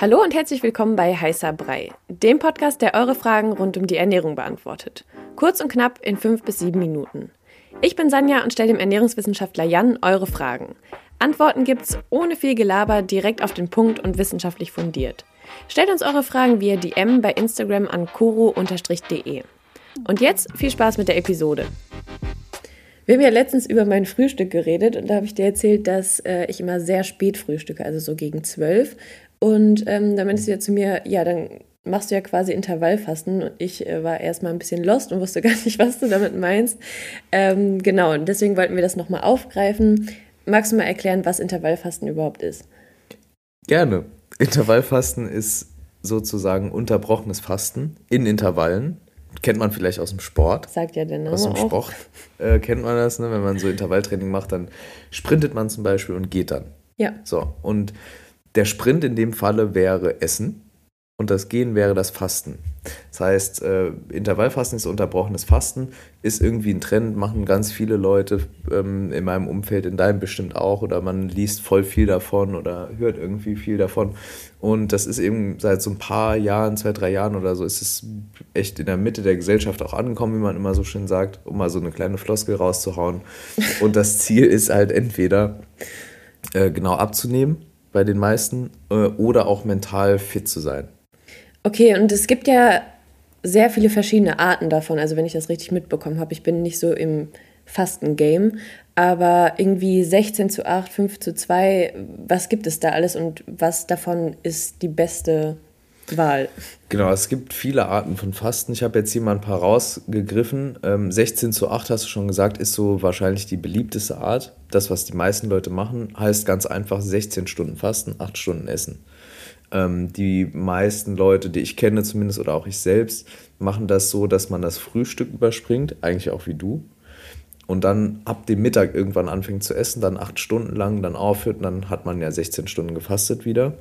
Hallo und herzlich willkommen bei Heißer Brei, dem Podcast, der eure Fragen rund um die Ernährung beantwortet. Kurz und knapp in 5 bis 7 Minuten. Ich bin Sanja und stelle dem Ernährungswissenschaftler Jan eure Fragen. Antworten gibt's ohne viel Gelaber, direkt auf den Punkt und wissenschaftlich fundiert. Stellt uns eure Fragen via DM bei Instagram an kuru_de. Und jetzt viel Spaß mit der Episode. Wir haben ja letztens über mein Frühstück geredet und da habe ich dir erzählt, dass ich immer sehr spät frühstücke, also so gegen 12. Und dann meintest du ja zu mir, ja, dann machst du ja quasi Intervallfasten. Und ich war erstmal ein bisschen lost und wusste gar nicht, was du damit meinst. Genau, und deswegen wollten wir das nochmal aufgreifen. Magst du mal erklären, was Intervallfasten überhaupt ist? Gerne. Intervallfasten ist sozusagen unterbrochenes Fasten in Intervallen. Kennt man vielleicht aus dem Sport. Sagt ja der Name aus dem auch. Sport kennt man das, ne? Wenn man so Intervalltraining macht, dann sprintet man zum Beispiel und geht dann. Ja. So, und der Sprint in dem Falle wäre Essen und das Gehen wäre das Fasten. Das heißt, Intervallfasten ist unterbrochenes Fasten, ist irgendwie ein Trend, machen ganz viele Leute in meinem Umfeld, in deinem bestimmt auch, oder man liest voll viel davon oder hört irgendwie viel davon. Und das ist eben seit so ein paar Jahren, 2, 3 Jahren oder so, ist es echt in der Mitte der Gesellschaft auch angekommen, wie man immer so schön sagt, um mal so eine kleine Floskel rauszuhauen. Und das Ziel ist halt entweder genau abzunehmen, bei den meisten, oder auch mental fit zu sein. Okay, und es gibt ja sehr viele verschiedene Arten davon. Also wenn ich das richtig mitbekommen habe, ich bin nicht so im Fasten-Game, aber irgendwie 16:8, 5:2, was gibt es da alles und was davon ist die beste Wahl? Genau, es gibt viele Arten von Fasten. Ich habe jetzt hier mal ein paar rausgegriffen. 16:8, hast du schon gesagt, ist so wahrscheinlich die beliebteste Art. Das, was die meisten Leute machen, heißt ganz einfach 16 Stunden Fasten, 8 Stunden Essen. Die meisten Leute, die ich kenne zumindest oder auch ich selbst, machen das so, dass man das Frühstück überspringt, eigentlich auch wie du, und dann ab dem Mittag irgendwann anfängt zu essen, dann 8 Stunden lang, dann aufhört und dann hat man ja 16 Stunden gefastet wieder.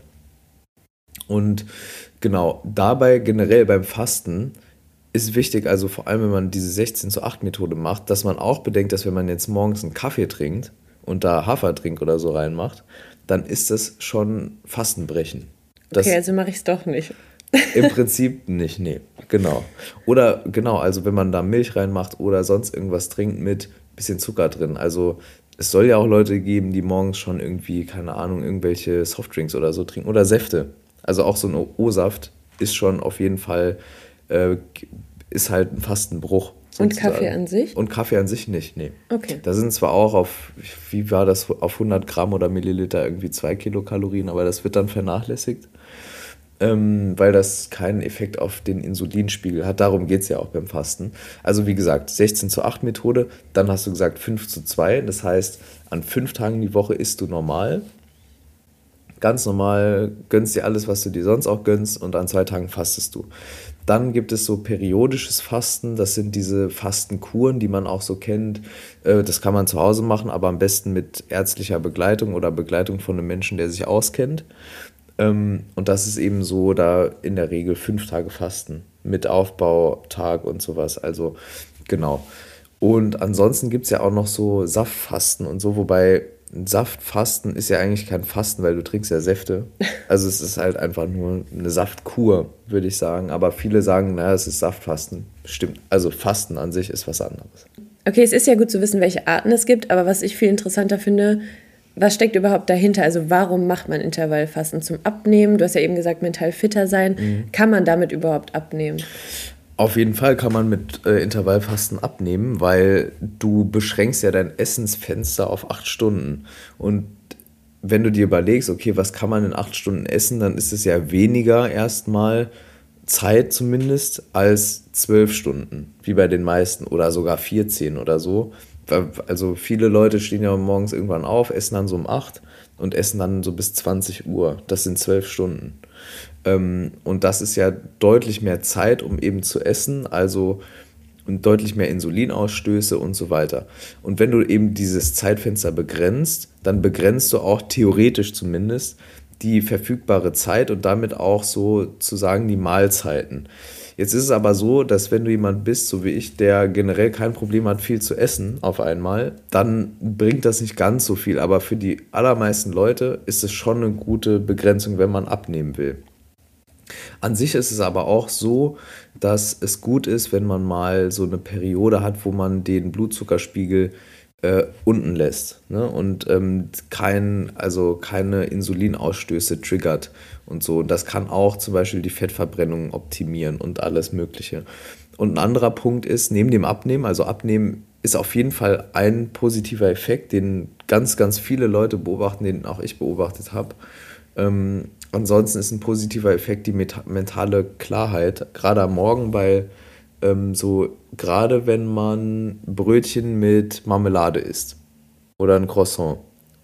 Und genau, dabei generell beim Fasten ist wichtig, also vor allem, wenn man diese 16:8-Methode macht, dass man auch bedenkt, dass wenn man jetzt morgens einen Kaffee trinkt und da Hafertrink oder so reinmacht, dann ist das schon Fastenbrechen. Das okay, also mache ich es doch nicht. Im Prinzip nicht, nee, genau. Oder genau, also wenn man da Milch reinmacht oder sonst irgendwas trinkt mit bisschen Zucker drin, also es soll ja auch Leute geben, die morgens schon irgendwie, keine Ahnung, irgendwelche Softdrinks oder so trinken oder Säfte. Also auch so ein O-Saft ist schon auf jeden Fall, ist halt ein Fastenbruch. Und Kaffee an sich? Und Kaffee an sich nicht, nee. Okay. Da sind zwar auch auf, wie war das, auf 100 Gramm oder Milliliter irgendwie 2 Kilokalorien, aber das wird dann vernachlässigt, weil das keinen Effekt auf den Insulinspiegel hat. Darum geht es ja auch beim Fasten. Also wie gesagt, 16:8-Methode, dann hast du gesagt 5:2, das heißt, an 5 Tagen die Woche isst du normal. Ganz normal, gönnst dir alles, was du dir sonst auch gönnst, und an 2 Tagen fastest du. Dann gibt es so periodisches Fasten, das sind diese Fastenkuren, die man auch so kennt. Das kann man zu Hause machen, aber am besten mit ärztlicher Begleitung oder Begleitung von einem Menschen, der sich auskennt. Und das ist eben so, da in der Regel 5 Tage Fasten mit Aufbautag und sowas, also genau. Und ansonsten gibt es ja auch noch so Saftfasten und so, wobei Saftfasten ist ja eigentlich kein Fasten, weil du trinkst ja Säfte. Also es ist halt einfach nur eine Saftkur, würde ich sagen. Aber viele sagen, naja, es ist Saftfasten. Stimmt. Also Fasten an sich ist was anderes. Okay, es ist ja gut zu wissen, welche Arten es gibt. Aber was ich viel interessanter finde, was steckt überhaupt dahinter? Also warum macht man Intervallfasten zum Abnehmen? Du hast ja eben gesagt, mental fitter sein. Mhm. Kann man damit überhaupt abnehmen? Auf jeden Fall kann man mit Intervallfasten abnehmen, weil du beschränkst ja dein Essensfenster auf 8 Stunden. Und wenn du dir überlegst, okay, was kann man in 8 Stunden essen, dann ist es ja weniger erstmal Zeit zumindest als 12 Stunden, wie bei den meisten, oder sogar 14 oder so. Also viele Leute stehen ja morgens irgendwann auf, essen dann so um 8 und essen dann so bis 20 Uhr. Das sind 12 Stunden. Und das ist ja deutlich mehr Zeit, um eben zu essen, also und deutlich mehr Insulinausstöße und so weiter. Und wenn du eben dieses Zeitfenster begrenzt, dann begrenzt du auch theoretisch zumindest die verfügbare Zeit und damit auch sozusagen die Mahlzeiten. Jetzt ist es aber so, dass wenn du jemand bist, so wie ich, der generell kein Problem hat, viel zu essen auf einmal, dann bringt das nicht ganz so viel. Aber für die allermeisten Leute ist es schon eine gute Begrenzung, wenn man abnehmen will. An sich ist es aber auch so, dass es gut ist, wenn man mal so eine Periode hat, wo man den Blutzuckerspiegel unten lässt, ne? Und keine Insulinausstöße triggert und so. Und das kann auch zum Beispiel die Fettverbrennung optimieren und alles Mögliche. Und ein anderer Punkt ist, neben dem Abnehmen, also Abnehmen ist auf jeden Fall ein positiver Effekt, den ganz, ganz viele Leute beobachten, den auch ich beobachtet habe. Ansonsten ist ein positiver Effekt die mentale Klarheit, gerade am Morgen bei gerade wenn man Brötchen mit Marmelade isst oder ein Croissant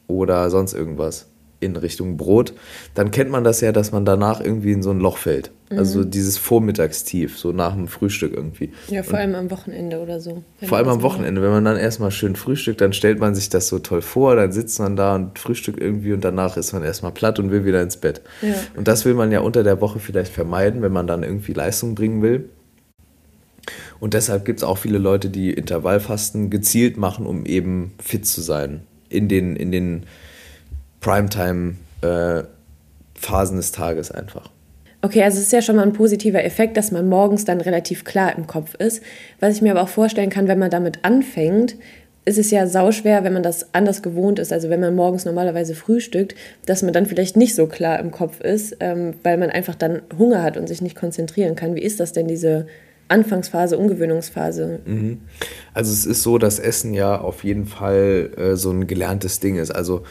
oder sonst irgendwas in Richtung Brot, dann kennt man das ja, dass man danach irgendwie in so ein Loch fällt. Mhm. Also dieses Vormittagstief, so nach dem Frühstück irgendwie. Ja, vor allem am Wochenende oder so. Vor allem am Wochenende, wenn man dann erstmal schön frühstückt, dann stellt man sich das so toll vor, dann sitzt man da und frühstückt irgendwie und danach ist man erstmal platt und will wieder ins Bett. Ja. Und das will man ja unter der Woche vielleicht vermeiden, wenn man dann irgendwie Leistung bringen will. Und deshalb gibt es auch viele Leute, die Intervallfasten gezielt machen, um eben fit zu sein in den Primetime-Phasen des Tages einfach. Okay, also es ist ja schon mal ein positiver Effekt, dass man morgens dann relativ klar im Kopf ist. Was ich mir aber auch vorstellen kann, wenn man damit anfängt, ist es ja sauschwer, wenn man das anders gewohnt ist. Also wenn man morgens normalerweise frühstückt, dass man dann vielleicht nicht so klar im Kopf ist, weil man einfach dann Hunger hat und sich nicht konzentrieren kann. Wie ist das denn, diese Anfangsphase, Umgewöhnungsphase? Mhm. Also es ist so, dass Essen ja auf jeden Fall so ein gelerntes Ding ist. Also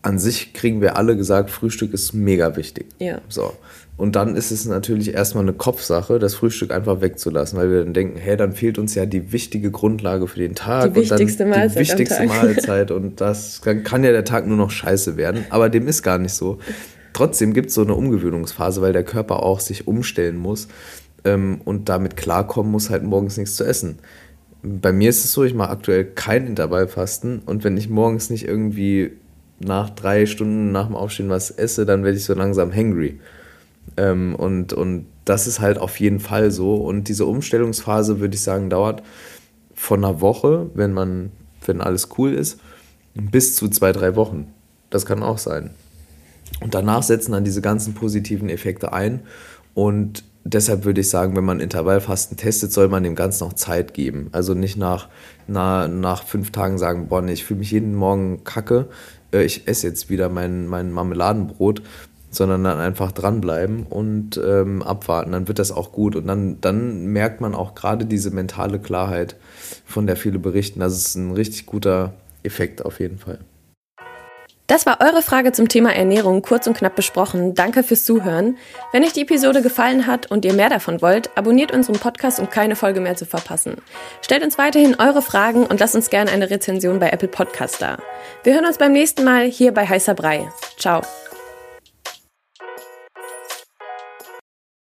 an sich kriegen wir alle gesagt, Frühstück ist mega wichtig. Ja. So. Und dann ist es natürlich erstmal eine Kopfsache, das Frühstück einfach wegzulassen, weil wir dann denken, hey, dann fehlt uns ja die wichtige Grundlage für den Tag. Die wichtigste Mahlzeit am Tag. Und das kann ja der Tag nur noch scheiße werden. Aber dem ist gar nicht so. Trotzdem gibt es so eine Umgewöhnungsphase, weil der Körper auch sich umstellen muss. Und damit klarkommen muss, halt morgens nichts zu essen. Bei mir ist es so, ich mache aktuell kein Intervallfasten und wenn ich morgens nicht irgendwie nach 3 Stunden nach dem Aufstehen was esse, dann werde ich so langsam hangry. Und das ist halt auf jeden Fall so. Und diese Umstellungsphase, würde ich sagen, dauert von 1 Woche, wenn alles cool ist, bis zu 2-3 Wochen. Das kann auch sein. Und danach setzen dann diese ganzen positiven Effekte ein. Und deshalb würde ich sagen, wenn man Intervallfasten testet, soll man dem Ganzen noch Zeit geben. Also nicht nach 5 Tagen sagen, boah, nee, ich fühle mich jeden Morgen kacke, ich esse jetzt wieder mein Marmeladenbrot, sondern dann einfach dranbleiben und abwarten, dann wird das auch gut. Und dann merkt man auch gerade diese mentale Klarheit, von der viele berichten. Das ist ein richtig guter Effekt auf jeden Fall. Das war eure Frage zum Thema Ernährung, kurz und knapp besprochen. Danke fürs Zuhören. Wenn euch die Episode gefallen hat und ihr mehr davon wollt, abonniert unseren Podcast, um keine Folge mehr zu verpassen. Stellt uns weiterhin eure Fragen und lasst uns gerne eine Rezension bei Apple Podcasts da. Wir hören uns beim nächsten Mal hier bei Heißer Brei. Ciao.